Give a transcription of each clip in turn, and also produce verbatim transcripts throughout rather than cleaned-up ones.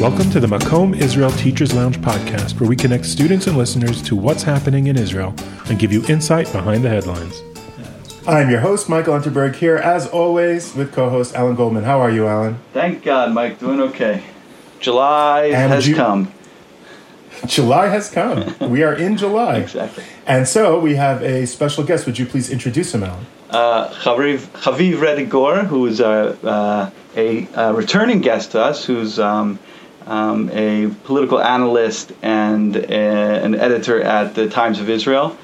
Welcome to the Makom Israel Teachers Lounge podcast, where we connect students and listeners to what's happening in Israel and give you insight behind the headlines. I'm your host, Michael Unterberg, here, as always, with co-host Alan Goldman. How are you, Alan? Thank God, Mike. Doing okay. July and has Ju- come. July has come. We are in July. Exactly. And so we have a special guest. Would you please introduce him, Alan? Uh, Haviv Rettig Gur, who is a, uh, a, a returning guest to us, who's... Um, Um, a political analyst and a, an editor at the Times of Israel,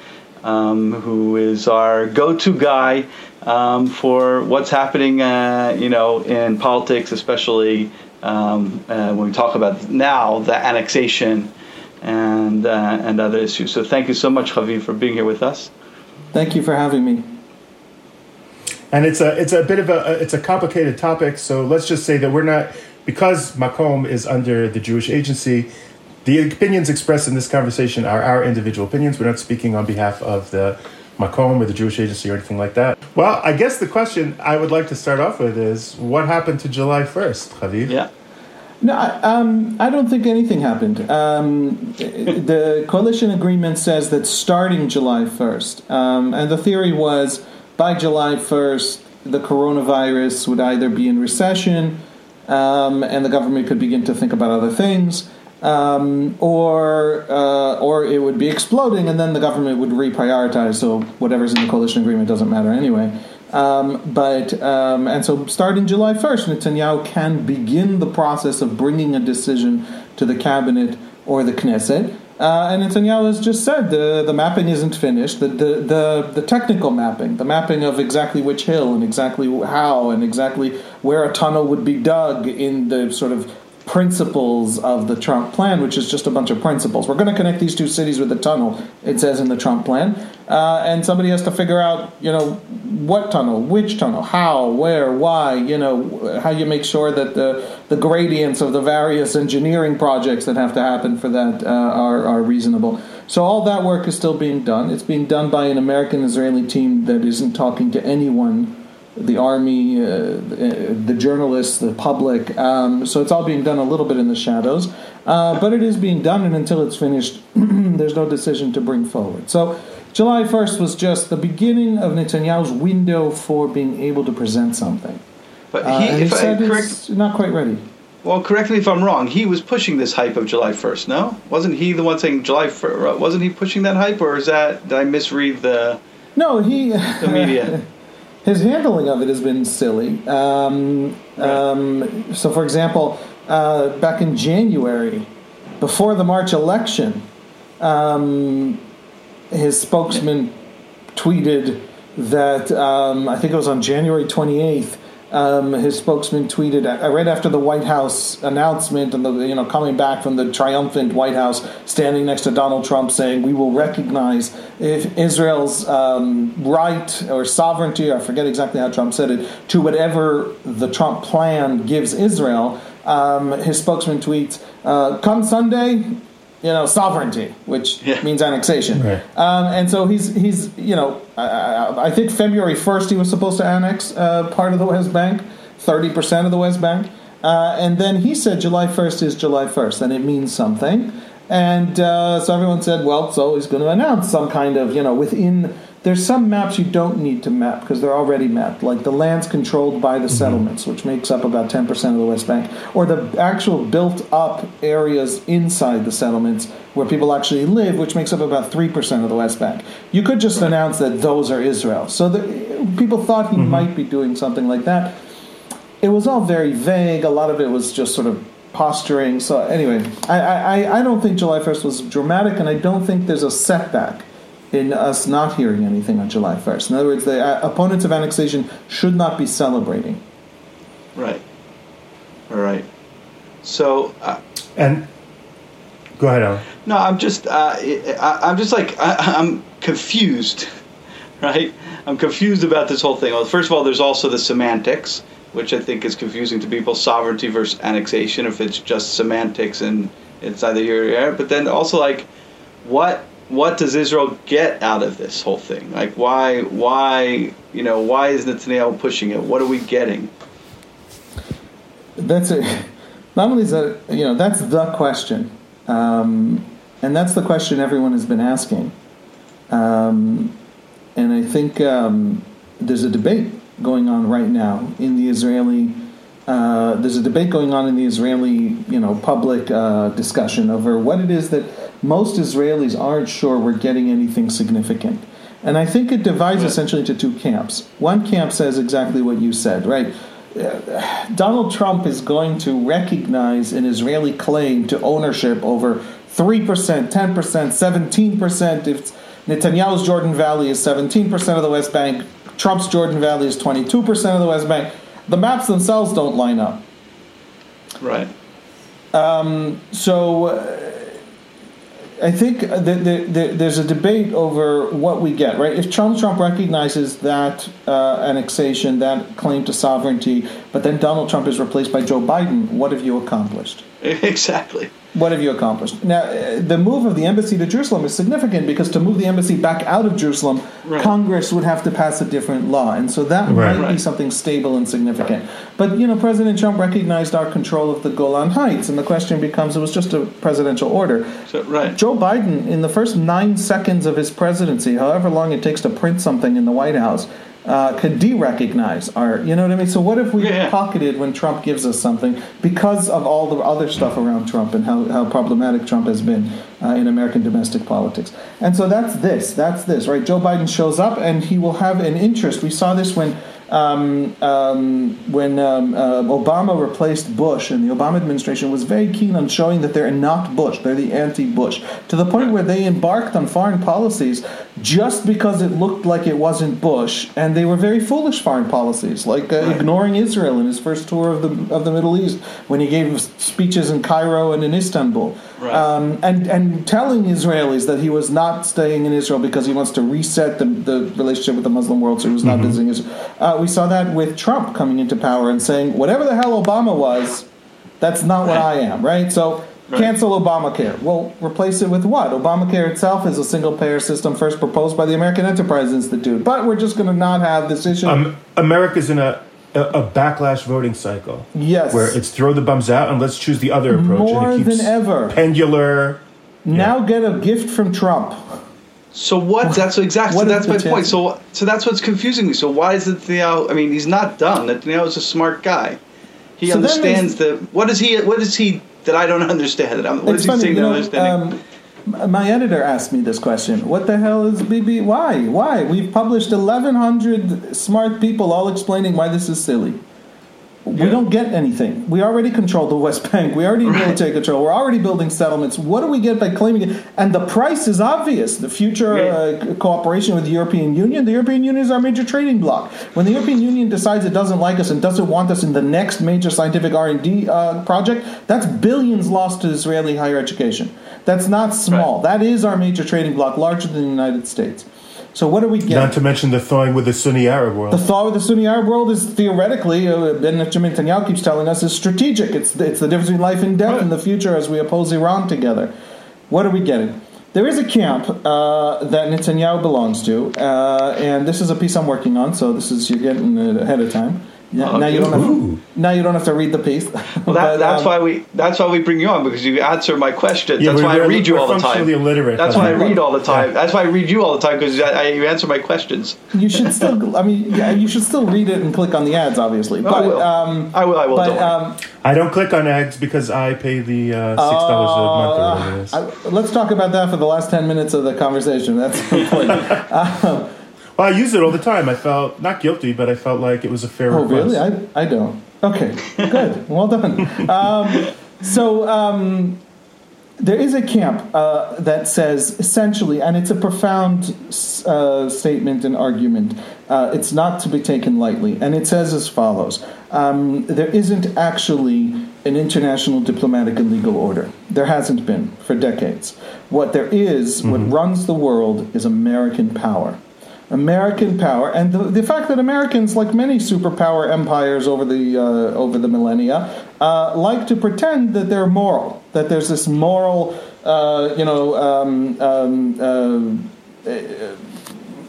um, who is our go-to guy um, for what's happening, uh, you know, in politics, especially um, uh, when we talk about now the annexation and uh, and other issues. So thank you so much, Haviv, for being here with us. Thank you for having me. And it's a it's a bit of a it's a complicated topic. So let's just say that we're not. Because Makom is under the Jewish Agency, the opinions expressed in this conversation are our individual opinions. We're not speaking on behalf of the Makom or the Jewish Agency or anything like that. Well, I guess the question I would like to start off with is, what happened to July first, Haviv? Yeah. No, I, um, I don't think anything happened. Um, the coalition agreement says that starting July first, um, and the theory was by July first, the coronavirus would either be in recession, Um, and the government could begin to think about other things, um, or uh, or it would be exploding, and then the government would reprioritize. So whatever's in the coalition agreement doesn't matter anyway. Um, but um, and so starting July first, Netanyahu can begin the process of bringing a decision to the cabinet or the Knesset. Uh, and Netanyahu has just said the the mapping isn't finished. The, the the the technical mapping, the mapping of exactly which hill and exactly how and exactly where a tunnel would be dug in the sort of principles of the Trump plan, which is just a bunch of principles. We're going to connect these two cities with a tunnel, it says in the Trump plan. Uh, and somebody has to figure out, you know, what tunnel, which tunnel, how, where, why, you know, how you make sure that the, the gradients of the various engineering projects that have to happen for that uh, are, are reasonable. So all that work is still being done. It's being done by an American-Israeli team that isn't talking to anyone, the army, uh, the journalists, the public. Um, so it's all being done a little bit in the shadows. Uh, but it is being done, and until it's finished, there's no decision to bring forward. So July first was just the beginning of Netanyahu's window for being able to present something. But he, uh, and if he said I correct, it's not quite ready. Well, correct me if I'm wrong. He was pushing this hype of July first, no? Wasn't he the one saying July first? Wasn't he pushing that hype, or is that, did I misread the, no, he, the media? His handling of it has been silly. Um, um, so, for example, uh, back in January, before the March election, um, his spokesman tweeted that, um, I think it was on January twenty-eighth, um, his spokesman tweeted, right after the White House announcement and the, you know, coming back from the triumphant White House, standing next to Donald Trump saying, "We will recognize if Israel's um, right or sovereignty," I forget exactly how Trump said it, "to whatever the Trump plan gives Israel." Um, his spokesman tweets, uh, "Come Sunday, you know, sovereignty," which yeah. means annexation. Right. Um, and so he's, he's you know, I, I think February first he was supposed to annex uh, part of the West Bank, thirty percent of the West Bank. Uh, and then he said July first is July first, and it means something. And uh, so everyone said, well, so he's going to announce some kind of, you know, within... There's some maps you don't need to map because they're already mapped, like the lands controlled by the settlements, which makes up about ten percent of the West Bank, or the actual built-up areas inside the settlements where people actually live, which makes up about three percent of the West Bank. You could just announce that those are Israel. So the, people thought he mm-hmm. might be doing something like that. It was all very vague. A lot of it was just sort of posturing. So anyway, I, I, I don't think July first was dramatic, and I don't think there's a setback in us not hearing anything on July first. In other words, the uh, opponents of annexation should not be celebrating. Right. All right. So. Uh, and go ahead, Alan. No, I'm just. Uh, I, I'm just like I, I'm confused. Right. I'm confused about this whole thing. Well, first of all, there's also the semantics, which I think is confusing to people: sovereignty versus annexation. If it's just semantics and it's either here or there, but then also like, what? What does Israel get out of this whole thing? Like, why, why, you know, why is Netanyahu pushing it? What are we getting? That's a not only is that, you know, that's the question. Um, and that's the question everyone has been asking. Um, and I think um, there's a debate going on right now in the Israeli, uh, there's a debate going on in the Israeli, you know, public uh, discussion over what it is that most Israelis aren't sure we're getting anything significant. And I think it divides essentially into two camps. One camp says exactly what you said, right? Donald Trump is going to recognize an Israeli claim to ownership over three percent, ten percent, seventeen percent. If Netanyahu's Jordan Valley is seventeen percent of the West Bank, Trump's Jordan Valley is twenty-two percent of the West Bank, the maps themselves don't line up. Right. Um, so uh, I think th- th- th- there's a debate over what we get, right? If Trump, Trump recognizes that uh, annexation, that claim to sovereignty, but then Donald Trump is replaced by Joe Biden, what have you accomplished? Exactly. What have you accomplished? Now, the move of the embassy to Jerusalem is significant because to move the embassy back out of Jerusalem, right, Congress would have to pass a different law. And so that right, might right. be something stable and significant. But, you know, President Trump recognized our control of the Golan Heights, and the question becomes, it was just a presidential order. So, right. Joe Biden, in the first nine seconds of his presidency, however long it takes to print something in the White House, Uh, could de-recognize our, you know what I mean? So what if we yeah. pocketed when Trump gives us something because of all the other stuff around Trump and how, how problematic Trump has been uh, in American domestic politics? And so that's this, that's this, right? Joe Biden shows up and he will have an interest. We saw this when um, um, when um, uh, Obama replaced Bush, and the Obama administration was very keen on showing that they're not Bush, they're the anti-Bush, to the point where they embarked on foreign policies just because it looked like it wasn't Bush, and they were very foolish foreign policies, like uh, ignoring Israel in his first tour of the of the Middle East when he gave speeches in Cairo and in Istanbul, right. um, and, and telling Israelis that he was not staying in Israel because he wants to reset the, the relationship with the Muslim world, so he was not mm-hmm. visiting Israel. Uh, We saw that with Trump coming into power and saying, whatever the hell Obama was, that's not what I am, right? So right. cancel Obamacare. Well, replace it with what? Obamacare itself is a single-payer system first proposed by the American Enterprise Institute. But we're just going to not have this issue. Um, America's in a, a, a backlash voting cycle. Yes. Where it's throw the bums out and let's choose the other approach. More and it keeps than ever. Pendular. Now yeah. get a gift from Trump. So what? That's exactly. So that's my point. So so that's what's confusing me. So why is Netanyahu? I mean, he's not dumb. Netanyahu is a smart guy. He so understands the. What is he? What is he that I don't understand? That I'm, what is he funny, saying? You know, understanding. Um, my editor asked me this question. What the hell is B B? Why? Why? We've published eleven hundred smart people all explaining why this is silly. We yeah. don't get anything. We already control the West Bank. We already right. take control. We're already building settlements. What do we get by claiming it? And the price is obvious. The future yeah. uh, cooperation with the European Union, the European Union is our major trading bloc. When the European Union decides it doesn't like us and doesn't want us in the next major scientific R and D uh, project, that's billions lost to Israeli higher education. That's not small. Right. That is our major trading bloc, larger than the United States. So what do we get? Not to mention the thawing with the Sunni Arab world. The thaw with the Sunni Arab world is theoretically, uh, Benjamin Netanyahu keeps telling us, is strategic. It's, it's the difference between life and death right. in the future as we oppose Iran together. What are we getting? There is a camp uh, that Netanyahu belongs to, uh, and this is a piece I'm working on, so this is you're getting it ahead of time. Now, okay. now you don't have to, now you don't have to read the piece. Well, that, but, that's um, why we that's why we bring you on, because you answer my questions. Yeah, that's why I read you all the time. Illiterate, that's why I read all the time. That's why I read you all the time because I, I, you answer my questions. You should still, I mean, yeah, you should still read it and click on the ads, obviously. But, I will. Um, I will. I will. But, don't um, I don't click on ads because I pay the uh, six dollars uh, a month or whatever it is. Let's talk about that for the last ten minutes of the conversation. That's important. um, Well, I use it all the time. I felt, not guilty, but I felt like it was a fair oh, request. Oh, really? I, I don't. Okay, good. Well done. Um, so um, there is a camp uh, that says, essentially, and it's a profound uh, statement and argument. Uh, it's not to be taken lightly. And it says as follows. Um, there isn't actually an international diplomatic and legal order. There hasn't been for decades. What there is, mm-hmm. what runs the world, is American power. American power, and the, the fact that Americans, like many superpower empires over the uh, over the millennia, uh, like to pretend that they're moral, that there's this moral, uh, you know, um, um, uh,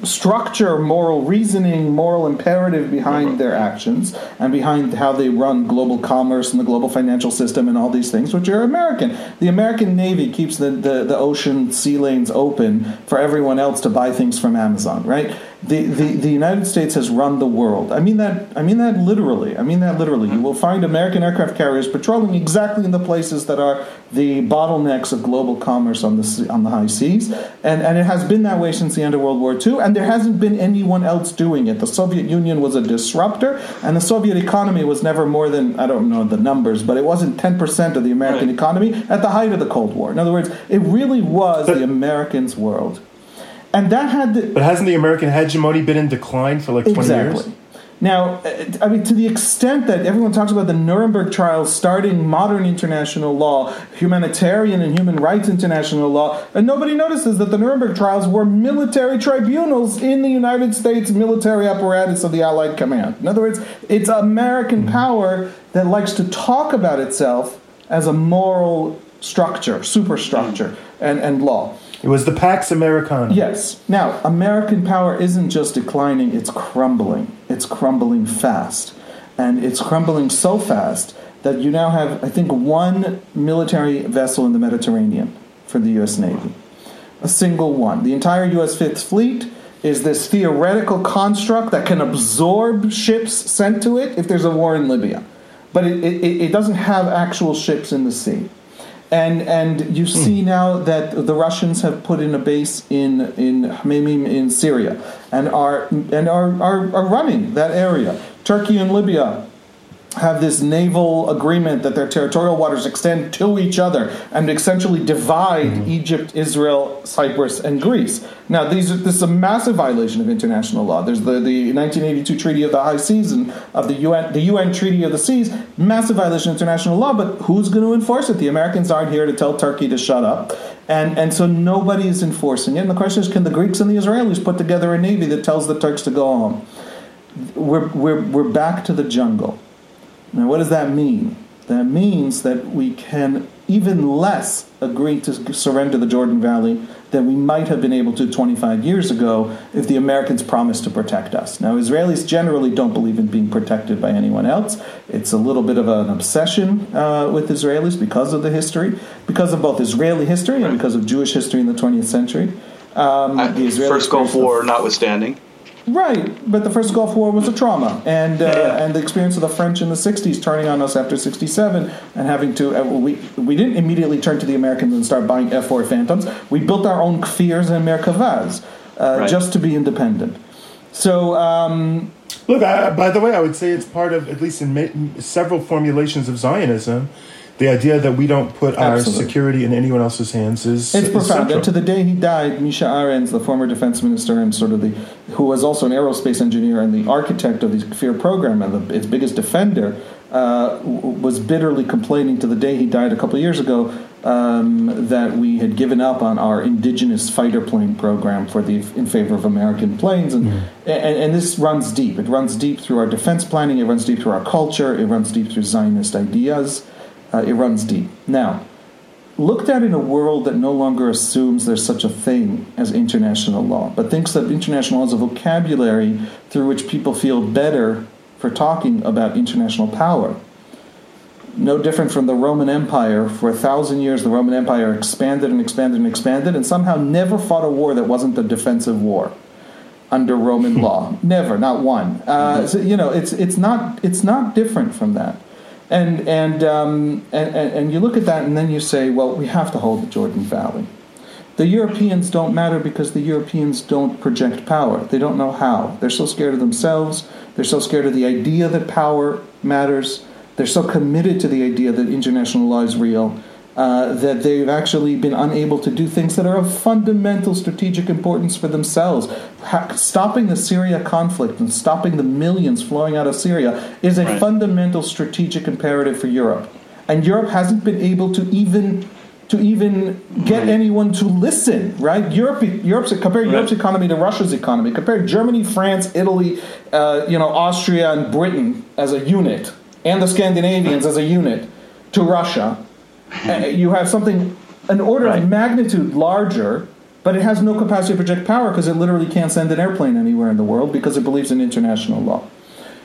structure, moral reasoning, moral imperative behind their actions and behind how they run global commerce and the global financial system and all these things, which are American. The American Navy keeps the, the, the ocean sea lanes open for everyone else to buy things from Amazon, right? The, the the United States has run the world. I mean that I mean that literally. I mean that literally. You will find American aircraft carriers patrolling exactly in the places that are the bottlenecks of global commerce on the on the high seas. And and it has been that way since the end of World War Two, and there hasn't been anyone else doing it. The Soviet Union was a disruptor, and the Soviet economy was never more than, I don't know the numbers, but it wasn't ten percent of the American right. economy at the height of the Cold War. In other words, it really was the Americans' world. And that had the, but hasn't the American hegemony been in decline for like twenty exactly. years? Now, I mean, to the extent that everyone talks about the Nuremberg trials starting modern international law, humanitarian and human rights international law, and nobody notices that the Nuremberg trials were military tribunals in the United States military apparatus of the Allied Command. In other words, it's American power that likes to talk about itself as a moral structure, superstructure, and, and law. It was the Pax Americana. Yes. Now, American power isn't just declining, it's crumbling. It's crumbling fast. And it's crumbling so fast that you now have, I think, one military vessel in the Mediterranean for the U S Navy. A single one. The entire U S Fifth Fleet is this theoretical construct that can absorb ships sent to it if there's a war in Libya. But it, it, it doesn't have actual ships in the sea. And and you see now that the Russians have put in a base in in Hamamim in Syria and are and are, are, are running that area. Turkey and Libya have this naval agreement that their territorial waters extend to each other and essentially divide mm-hmm. Egypt, Israel, Cyprus, and Greece. Now, these are, this is a massive violation of international law. There's the, the nineteen eighty-two Treaty of the High Seas and of the U N, the U N Treaty of the Seas, massive violation of international law, but who's going to enforce it? The Americans aren't here to tell Turkey to shut up. And and so nobody is enforcing it. And the question is, can the Greeks and the Israelis put together a navy that tells the Turks to go home? We're, we're, we're back to the jungle. Now, what does that mean? That means that we can even less agree to surrender the Jordan Valley than we might have been able to twenty-five years ago if the Americans promised to protect us. Now, Israelis generally don't believe in being protected by anyone else. It's a little bit of an obsession uh, with Israelis because of the history, because of both Israeli history and because of Jewish history in the twentieth century. Um, I, the First Gulf War notwithstanding. Right, but the First Gulf War was a trauma, and uh, yeah. and the experience of the French in the sixties turning on us after sixty-seven and having to uh, we we didn't immediately turn to the Americans and start buying F four Phantoms. We built our own Kfirs and Merkavas uh, right. just to be independent. So um, look, I, by the way, I would say it's part of, at least in ma- several formulations of Zionism. The idea that we don't put our Absolutely. security in anyone else's hands is It's is profound. And to the day he died, Misha Arens, the former defense minister and sort of the, who was also an aerospace engineer and the architect of the Kfir program and the, its biggest defender, uh, was bitterly complaining to the day he died a couple of years ago um, that we had given up on our indigenous fighter plane program for the in favor of American planes. And, mm. and, and this runs deep. It runs deep through our defense planning. It runs deep through our culture. It runs deep through Zionist ideas. Uh, it runs deep. Now, looked at in a world that no longer assumes there's such a thing as international law, but thinks that international law is a vocabulary through which people feel better for talking about international power. No different from the Roman Empire. For a thousand years, the Roman Empire expanded and expanded and expanded and somehow never fought a war that wasn't a defensive war under Roman law. Never, not one. Uh, so, you know, it's it's not it's not different from that. And and, um, and and you look at that and then you say, well, we have to hold the Jordan Valley. The Europeans don't matter because the Europeans don't project power. They don't know how. They're so scared of themselves. They're so scared of the idea that power matters. They're so committed to the idea that international law is real uh, that they've actually been unable to do things that are of fundamental strategic importance for themselves. Stopping the Syria conflict and stopping the millions flowing out of Syria is a right. fundamental strategic imperative for Europe. And Europe hasn't been able to even to even get right. anyone to listen, right? Europe, Europe's, compare right. Europe's economy to Russia's economy. Compare Germany, France, Italy, uh, you know, Austria and Britain as a unit, and the Scandinavians as a unit, to Russia. You have something, an order right. of magnitude larger But it has no capacity to project power because it literally can't send an airplane anywhere in the world because it believes in international law.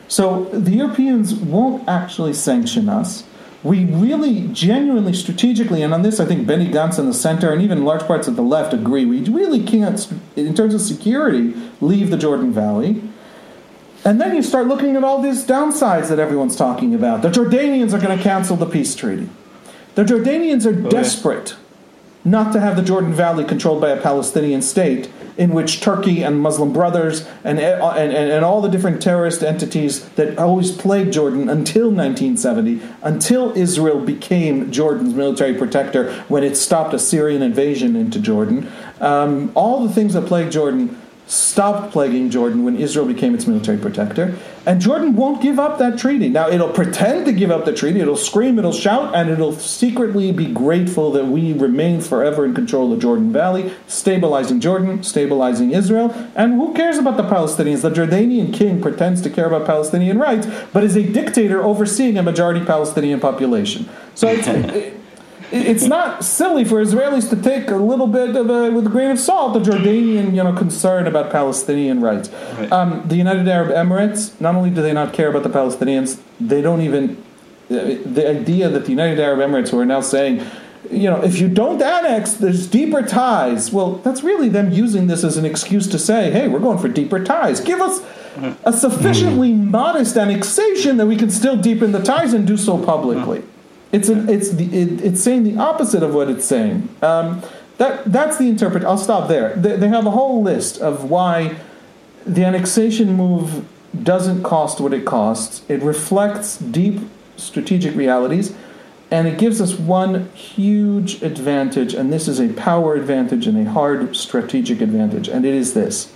So the Europeans won't actually sanction us. We really, genuinely, strategically, and on this I think Benny Gantz in the center and even large parts of the left agree, we really can't, in terms of security, leave the Jordan Valley. And then you start looking at all these downsides that everyone's talking about. The Jordanians are going to cancel the peace treaty. The Jordanians are oh, desperate yeah. not to have the Jordan Valley controlled by a Palestinian state in which Turkey and Muslim Brothers and, and, and all the different terrorist entities that always plagued Jordan until nineteen seventy, until Israel became Jordan's military protector when it stopped a Syrian invasion into Jordan. Um, all the things that plagued Jordan stopped plaguing Jordan when Israel became its military protector. And Jordan won't give up that treaty. Now, it'll pretend to give up the treaty. It'll scream, it'll shout, and it'll secretly be grateful that we remain forever in control of the Jordan Valley, stabilizing Jordan, stabilizing Israel. And who cares about the Palestinians? The Jordanian king pretends to care about Palestinian rights, but is a dictator overseeing a majority Palestinian population. So it's... It's not silly for Israelis to take a little bit of a, with a grain of salt, the Jordanian, you know, concern about Palestinian rights. Right. Um, the United Arab Emirates, not only do they not care about the Palestinians, they don't even, the idea that the United Arab Emirates, who are now saying, you know, if you don't annex, there's deeper ties. Well, that's really them using this as an excuse to say, hey, we're going for deeper ties. Give us a sufficiently modest annexation that we can still deepen the ties and do so publicly. It's an, it's the, it, it's saying the opposite of what it's saying. Um, that that's the interpret. I'll stop there. They, they have a whole list of why the annexation move doesn't cost what it costs. It reflects deep strategic realities, and it gives us one huge advantage, and this is a power advantage and a hard strategic advantage, and it is this.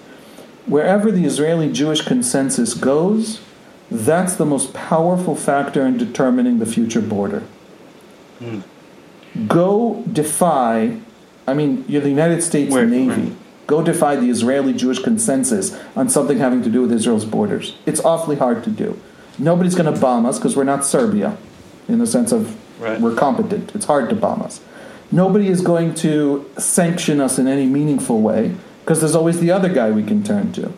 Wherever the Israeli Jewish consensus goes, that's the most powerful factor in determining the future border. Mm. Go defy, I mean, you're the United States wait, Navy. Wait. Go defy the Israeli Jewish consensus on something having to do with Israel's borders. It's awfully hard to do. Nobody's going to bomb us because we're not Serbia in the sense of right. we're competent. It's hard to bomb us. Nobody is going to sanction us in any meaningful way because there's always the other guy we can turn to.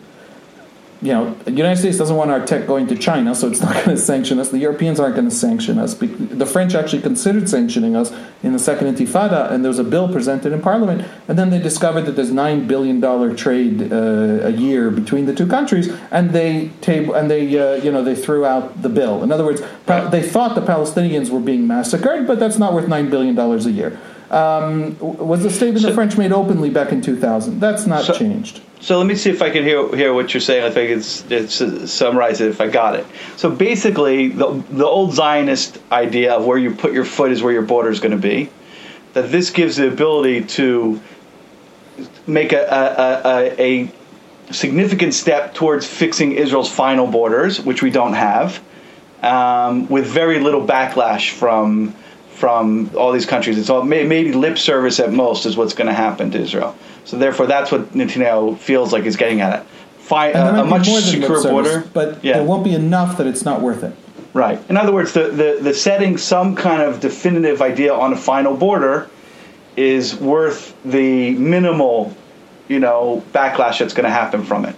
You know, the United States doesn't want our tech going to China, so it's not going to sanction us. The Europeans aren't going to sanction us. The French actually considered sanctioning us in the Second Intifada, and there was a bill presented in Parliament, and then they discovered that there's nine billion dollars trade uh, a year between the two countries, and they tab- and they uh, you know they threw out the bill. In other words, pal- they thought the Palestinians were being massacred, but that's not worth nine billion dollars a year. Um, was the statement so, the French made openly back in two thousand. That's not so, changed. So let me see if I can hear hear what you're saying. I think it's, it's summarize it if I got it. So basically, the the old Zionist idea of where you put your foot is where your border is going to be. That this gives the ability to make a a, a a significant step towards fixing Israel's final borders, which we don't have, um, with very little backlash from. from all these countries. It's all maybe lip service at most is what's going to happen to Israel. So therefore, that's what Netanyahu feels like he's getting at it. Fine, a, a much secure border, but yeah. There won't be enough that it's not worth it. Right. In other words, the, the, the setting some kind of definitive idea on a final border is worth the minimal, you know, backlash that's going to happen from it.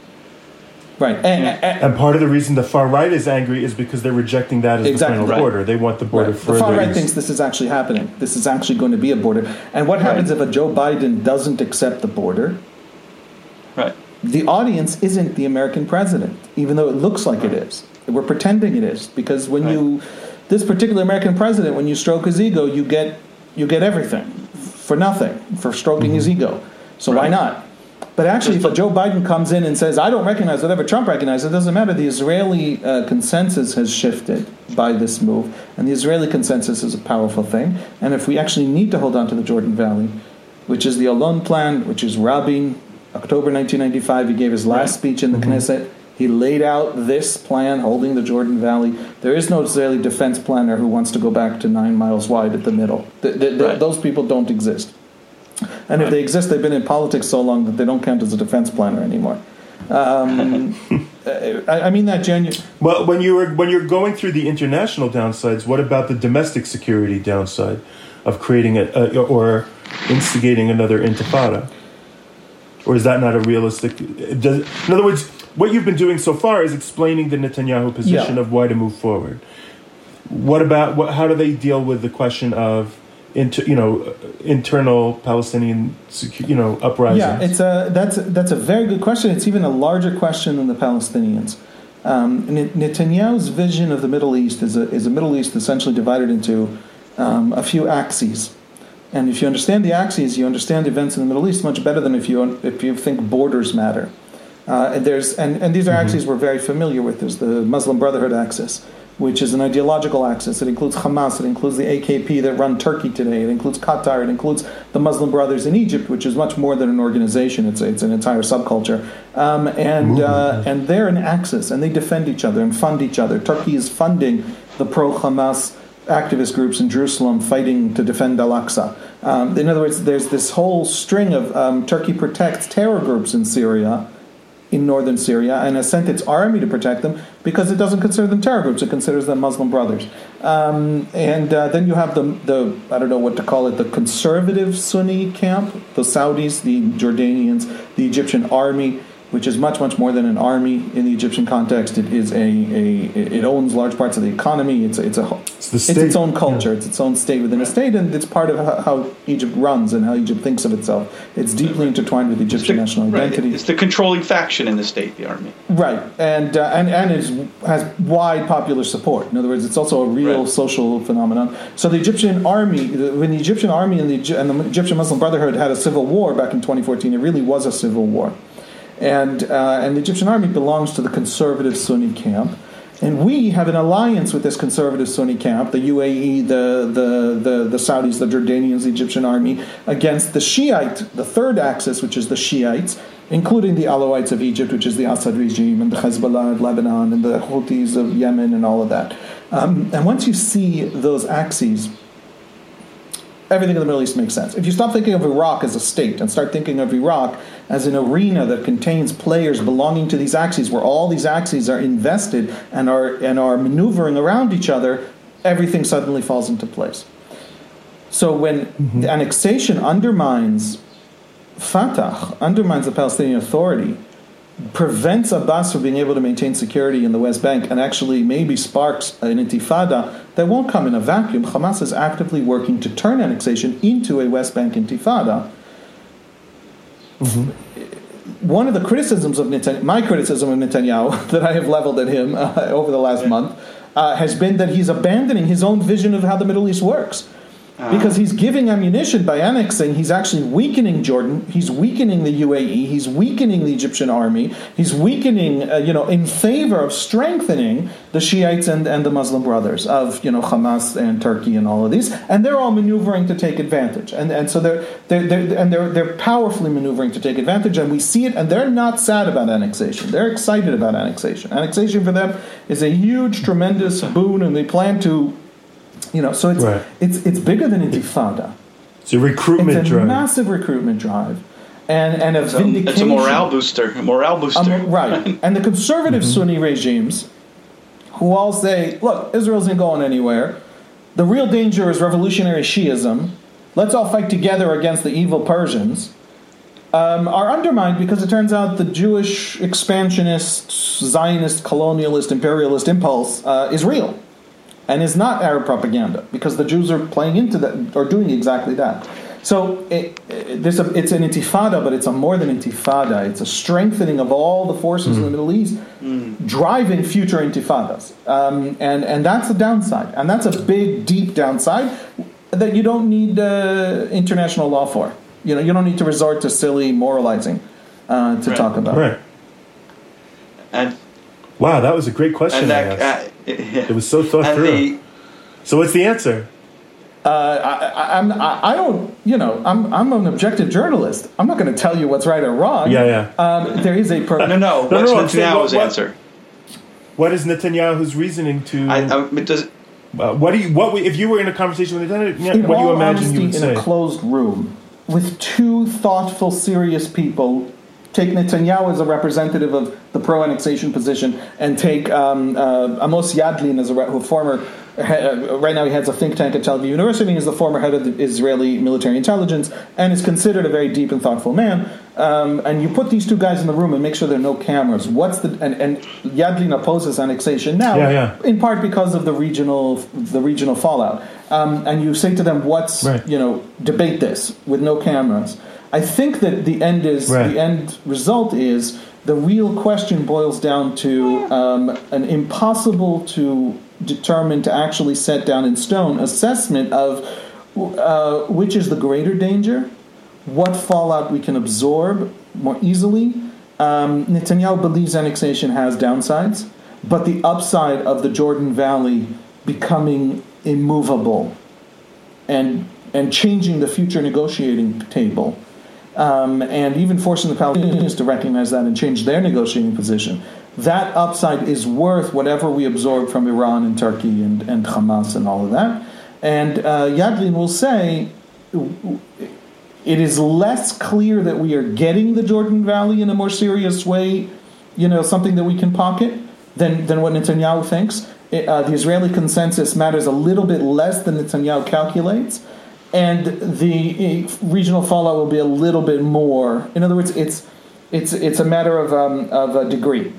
Right. And, and, and part of the reason the far right is angry is because they're rejecting that as exactly the final right. border. They want the border right. further. The far right thinks this is actually happening. This is actually going to be a border. And what happens right. if a Joe Biden doesn't accept the border? Right. The audience isn't the American president, even though it looks like right. it is. We're pretending it is because when right. you, this particular American president, when you stroke his ego, you get you get everything for nothing for stroking mm-hmm. his ego. So right. why not? But actually, if Joe Biden comes in and says, I don't recognize whatever Trump recognized, it doesn't matter. The Israeli uh, consensus has shifted by this move, and the Israeli consensus is a powerful thing. And if we actually need to hold on to the Jordan Valley, which is the Olon Plan, which is Rabin, October nineteen ninety-five, he gave his last speech in the mm-hmm. Knesset. He laid out this plan holding the Jordan Valley. There is no Israeli defense planner who wants to go back to nine miles wide at the middle. The, the, the, right. Those people don't exist. And if they exist, they've been in politics so long that they don't count as a defense planner anymore. Um, I, I mean that genuinely. Well, when you were when you're going through the international downsides, what about the domestic security downside of creating a, a or instigating another intifada? Or is that not a realistic... Does, in other words, what you've been doing so far is explaining the Netanyahu position yeah. of why to move forward. What about... What, how do they deal with the question of, inter, you know, internal Palestinian, you know, uprising? Yeah, it's a, that's, that's a very good question. It's even a larger question than the Palestinians. Um, Netanyahu's vision of the Middle East is a, is a Middle East essentially divided into um, a few axes. And if you understand the axes, you understand events in the Middle East much better than if you if you think borders matter. Uh, and there's and, and these are mm-hmm. axes we're very familiar with. There's the Muslim Brotherhood axis, which is an ideological axis. It includes Hamas. It includes the A K P that run Turkey today. It includes Qatar. It includes the Muslim Brothers in Egypt, which is much more than an organization. It's a, it's an entire subculture. Um, and uh, and they're an axis, and they defend each other and fund each other. Turkey is funding the pro-Hamas activist groups in Jerusalem fighting to defend Al-Aqsa. Um, in other words, there's this whole string of um, Turkey protects terror groups in Syria, in northern Syria, and has sent its army to protect them because it doesn't consider them terror groups. It considers them Muslim Brothers. Um, and uh, then you have the, the, I don't know what to call it, the conservative Sunni camp, the Saudis, the Jordanians, the Egyptian army, which is much, much more than an army in the Egyptian context. It is a, a it owns large parts of the economy. It's a, it's a it's, it's its own culture. Yeah. It's its own state within a state, and it's part of how, how Egypt runs and how Egypt thinks of itself. It's deeply intertwined with Egyptian the, national identity. Right. It's the controlling faction in the state, the army. Right, and uh, and and it has wide popular support. In other words, it's also a real right. social phenomenon. So the Egyptian army, when the Egyptian army and the and the Egyptian Muslim Brotherhood had a civil war back in twenty fourteen, it really was a civil war. And uh, and the Egyptian army belongs to the conservative Sunni camp, and we have an alliance with this conservative Sunni camp, the U A E, the the the, the Saudis, the Jordanians, the Egyptian army, against the Shiite, the third axis, which is the Shiites, including the Alawites of Egypt, which is the Assad regime, and the Hezbollah of Lebanon, and the Houthis of Yemen, and all of that. Um, and once you see those axes, everything in the Middle East makes sense. If you stop thinking of Iraq as a state and start thinking of Iraq as an arena that contains players belonging to these axes, where all these axes are invested and are and are maneuvering around each other, everything suddenly falls into place. So when mm-hmm. the annexation undermines Fatah, undermines the Palestinian Authority, prevents Abbas from being able to maintain security in the West Bank, and actually maybe sparks an intifada that won't come in a vacuum. Hamas is actively working to turn annexation into a West Bank intifada. Mm-hmm. One of the criticisms of Netanyahu, my criticism of Netanyahu that I have leveled at him uh, over the last yeah. month, uh, has been that he's abandoning his own vision of how the Middle East works. Because he's giving ammunition by annexing, he's actually weakening Jordan, he's weakening the U A E, he's weakening the Egyptian army, he's weakening, uh, you know, in favor of strengthening the Shiites and, and the Muslim Brothers of, you know, Hamas and Turkey and all of these, and they're all maneuvering to take advantage, and and so they're they're, they're and they're they're powerfully maneuvering to take advantage, and we see it, and they're not sad about annexation, they're excited about annexation. Annexation for them is a huge, tremendous boon, and they plan to. You know, so it's right. it's it's bigger than intifada. It's a recruitment drive. It's a drive. massive recruitment drive, and and a so vindication. It's a morale booster. A morale booster, um, right? And the conservative mm-hmm. Sunni regimes, who all say, "Look, Israel isn't going anywhere. The real danger is revolutionary Shiism. Let's all fight together against the evil Persians." Um, are undermined because it turns out the Jewish expansionist, Zionist, colonialist, imperialist impulse uh, is real. And is not Arab propaganda, because the Jews are playing into that, or doing exactly that. So it, it, there's a, it's an intifada, but it's a more than intifada. It's a strengthening of all the forces mm. in the Middle East, mm. driving future intifadas. Um, and, and that's the downside. And that's a big, deep downside that you don't need uh, international law for. You know, you don't need to resort to silly moralizing uh, to right. talk about. Right. And wow, that was a great question. And that, I asked. Uh, yeah. It was so thought and through. The, so, what's the answer? Uh, I, I'm, I, I don't, you know, I'm, I'm an objective journalist. I'm not going to tell you what's right or wrong. Yeah, yeah. Um, there is a per- no, no. What's no, no, Netanyahu's what, what, answer? What is Netanyahu's reasoning to? I, I, it does. Uh, what do you? What if you were in a conversation with Netanyahu? In what all do you imagine honesty, you would in say? A closed room with two thoughtful, serious people. Take Netanyahu as a representative of the pro-annexation position, and take um, uh, Amos Yadlin as a re- former Right now he heads a think tank at Tel Aviv University. He's the former head of the Israeli military intelligence and is considered a very deep and thoughtful man. Um, and you put these two guys in the room and make sure there are no cameras. What's the and, and Yadlin opposes annexation now, yeah, yeah. in part because of the regional the regional fallout. Um, and you say to them, "What's right. you know debate this with no cameras." I think that the end is right. the end result is the real question boils down to um, an impossible to determine to actually set down in stone assessment of uh, which is the greater danger. What fallout we can absorb more easily. Um, Netanyahu believes annexation has downsides, but the upside of the Jordan Valley becoming immovable and and changing the future negotiating table um, and even forcing the Palestinians to recognize that and change their negotiating position, that upside is worth whatever we absorb from Iran and Turkey and, and Hamas and all of that. And uh, Yadlin will say... It is less clear that we are getting the Jordan Valley in a more serious way, you know, something that we can pocket, than, than what Netanyahu thinks. It, uh, the Israeli consensus matters a little bit less than Netanyahu calculates, and the uh, regional fallout will be a little bit more. In other words, it's it's it's a matter of um, of a degree.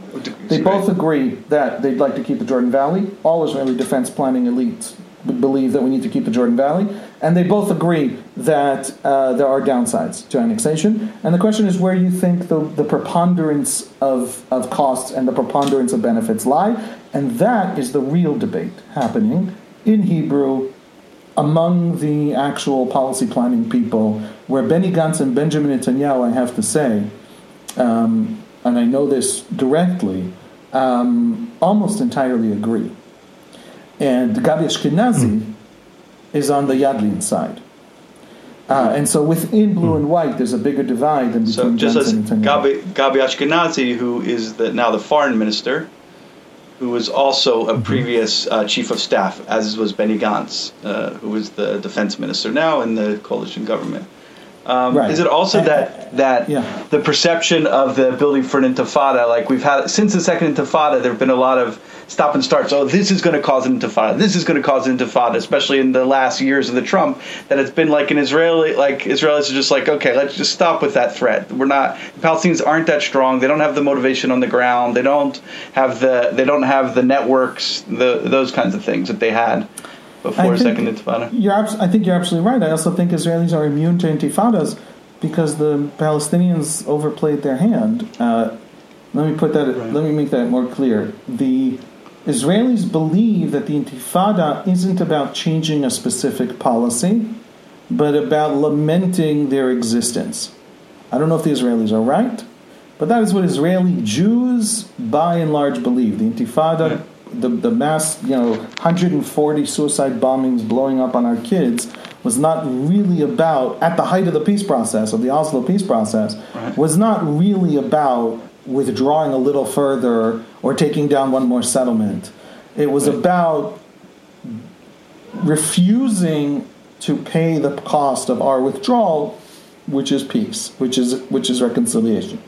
They both agree that they'd like to keep the Jordan Valley. All Israeli defense planning elites believe that we need to keep the Jordan Valley, and they both agree that uh, there are downsides to annexation. And the question is where you think the, the preponderance of, of costs and the preponderance of benefits lie, and that is the real debate happening in Hebrew among the actual policy planning people, where Benny Gantz and Benjamin Netanyahu, I have to say, um, and I know this directly, um, almost entirely agree. And Gabi Ashkenazi is on the Yadlin side. Uh, and so within blue and white, there's a bigger divide than between so just as and Gabi, Gabi Ashkenazi, who is the, now the foreign minister, who was also a previous uh, chief of staff, as was Benny Gantz, uh, who is the defense minister now in the coalition government. Um, right. Is it also that that yeah. the perception of the ability for an intifada, like we've had since the second intifada, there have been a lot of stop and starts. Oh, this is going to cause an intifada. This is going to cause an intifada, especially in the last years of the Trump. That it's been like an Israeli, like Israelis are just like, okay, let's just stop with that threat. We're not the Palestinians aren't that strong. They don't have the motivation on the ground. They don't have the they don't have the networks, the those kinds of things that they had. Before I think, second intifada. You're abs- I think you're absolutely right. I also think Israelis are immune to intifadas because the Palestinians overplayed their hand. Uh, let me put that. Right. Let me make that more clear. The Israelis believe that the intifada isn't about changing a specific policy, but about lamenting their existence. I don't know if the Israelis are right, but that is what Israeli Jews, by and large, believe. The intifada. Right. The, the mass, you know, one hundred forty suicide bombings blowing up on our kids was not really about, at the height of the peace process, of the Oslo peace process, right. was not really about withdrawing a little further or taking down one more settlement. It was right. about refusing to pay the cost of our withdrawal, which is peace, which is which is reconciliation.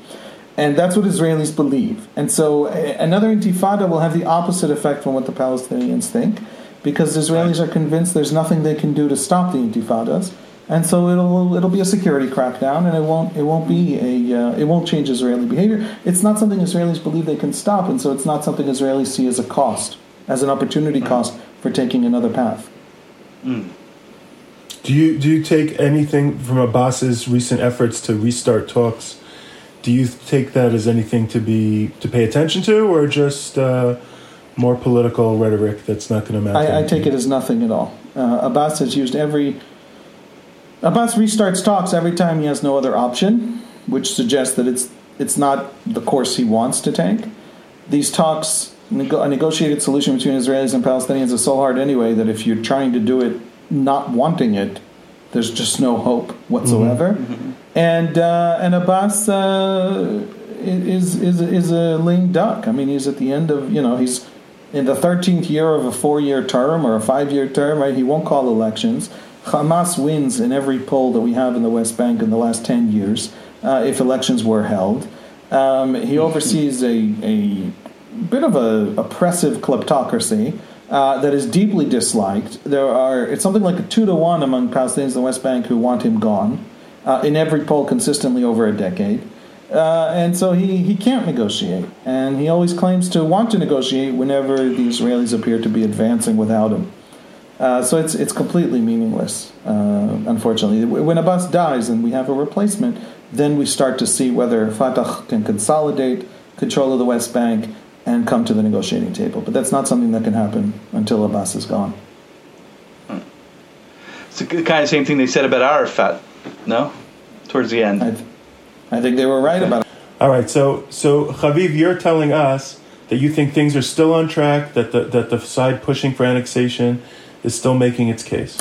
And that's what Israelis believe. And so another intifada will have the opposite effect from what the Palestinians think, because Israelis are convinced there's nothing they can do to stop the intifadas, and so it'll it'll be a security crackdown, and it won't it won't be a uh, it won't change Israeli behavior. It's not something Israelis believe they can stop, and so it's not something Israelis see as a cost, as an opportunity cost for taking another path. Mm. Do you do you take anything from Abbas's recent efforts to restart talks? Do you take that as anything to be to pay attention to, or just uh, more political rhetoric that's not going to matter? I, I take it as nothing at all. Uh, Abbas has used every... Abbas restarts talks every time he has no other option, which suggests that it's it's not the course he wants to take. These talks, nego- a negotiated solution between Israelis and Palestinians is so hard anyway that if you're trying to do it not wanting it, there's just no hope whatsoever. Mm-hmm. And uh, and Abbas uh, is is is a lame duck. I mean, he's at the end of you know he's in the thirteenth year of a four-year term or a five-year term, right? He won't call elections. Hamas wins in every poll that we have in the West Bank in the last ten years. Uh, if elections were held, um, he oversees a a bit of a oppressive kleptocracy uh, that is deeply disliked. There are it's something like a two to one among Palestinians in the West Bank who want him gone, uh, in every poll consistently over a decade. Uh, and so he, he can't negotiate, and he always claims to want to negotiate whenever the Israelis appear to be advancing without him. Uh, so it's it's completely meaningless, uh, unfortunately. When Abbas dies and we have a replacement, then we start to see whether Fatah can consolidate control of the West Bank and come to the negotiating table. But that's not something that can happen until Abbas is gone. Hmm. It's the kind of same thing they said about Arafat, no? Towards the end. I, th- I think they were right about it. All right, so so Haviv, you're telling us that you think things are still on track, that the that the side pushing for annexation is still making its case.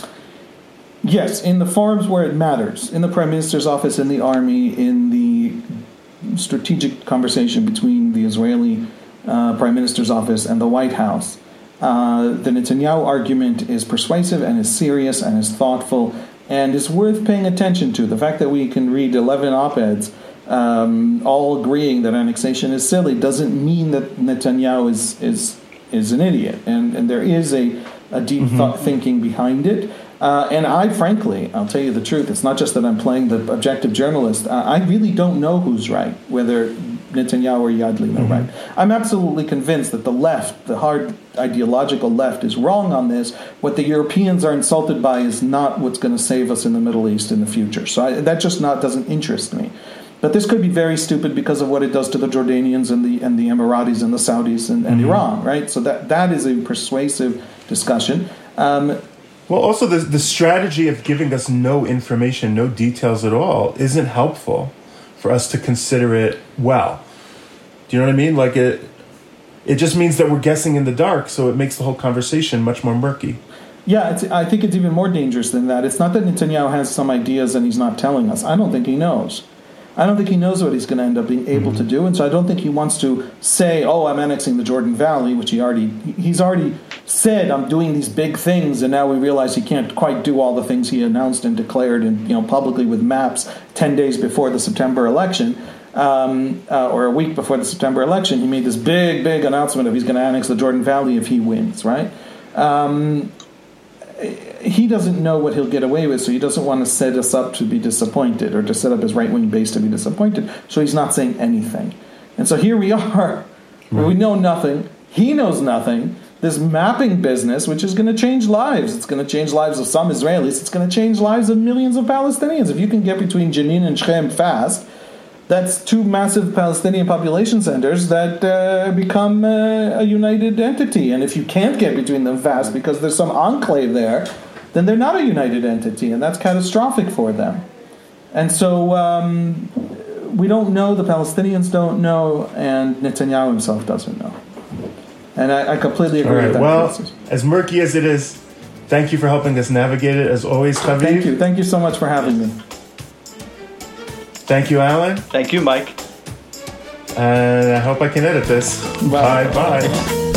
Yes, in the forums where it matters, in the Prime Minister's office, in the army, in the strategic conversation between the Israeli uh, Prime Minister's office and the White House. Uh, the Netanyahu argument is persuasive and is serious and is thoughtful and is worth paying attention to. The fact that we can read eleven op-eds um, all agreeing that annexation is silly doesn't mean that Netanyahu is is is an idiot. And, and there is a a deep mm-hmm. thought thinking behind it. Uh, and I, frankly, I'll tell you the truth, it's not just that I'm playing the objective journalist. Uh, I really don't know who's right, whether Netanyahu or Yadlin are mm-hmm. right. I'm absolutely convinced that the left, the hard ideological left, is wrong on this. What the Europeans are insulted by is not what's going to save us in the Middle East in the future. So I, that just not doesn't interest me. But this could be very stupid because of what it does to the Jordanians and the and the Emiratis and the Saudis and, and mm-hmm. Iran, right? So that that is a persuasive discussion. Um, well, also the the strategy of giving us no information, no details at all, isn't helpful for us to consider it well. Do you know what I mean? Like it, it just means that we're guessing in the dark, so it makes the whole conversation much more murky. Yeah, it's, I think it's even more dangerous than that. It's not that Netanyahu has some ideas and he's not telling us. I don't think he knows. I don't think he knows what he's going to end up being able mm-hmm. to do, and so I don't think he wants to say, "Oh, I'm annexing the Jordan Valley," which he already he's already said, "I'm doing these big things," and now we realize he can't quite do all the things he announced and declared, and you know, publicly with maps ten days before the September election, um, uh, or a week before the September election. He made this big, big announcement of he's going to annex the Jordan Valley if he wins, right? Um, He doesn't know what he'll get away with, so he doesn't want to set us up to be disappointed or to set up his right-wing base to be disappointed, so he's not saying anything. And so here we are, where we know nothing, he knows nothing, this mapping business, which is going to change lives. It's going to change lives of some Israelis. It's going to change lives of millions of Palestinians. If you can get between Jenin and Shechem fast, that's two massive Palestinian population centers that uh, become uh, a united entity. And if you can't get between them fast because there's some enclave there, then they're not a united entity, and that's catastrophic for them. And so um, we don't know, the Palestinians don't know, and Netanyahu himself doesn't know. And I, I completely agree right, with that. Well, process. As murky as it is, thank you for helping us navigate it, as always, Haviv. Thank you. Thank you so much for having me. Thank you, Alan. Thank you, Mike. And I hope I can edit this. Bye. Bye. Bye.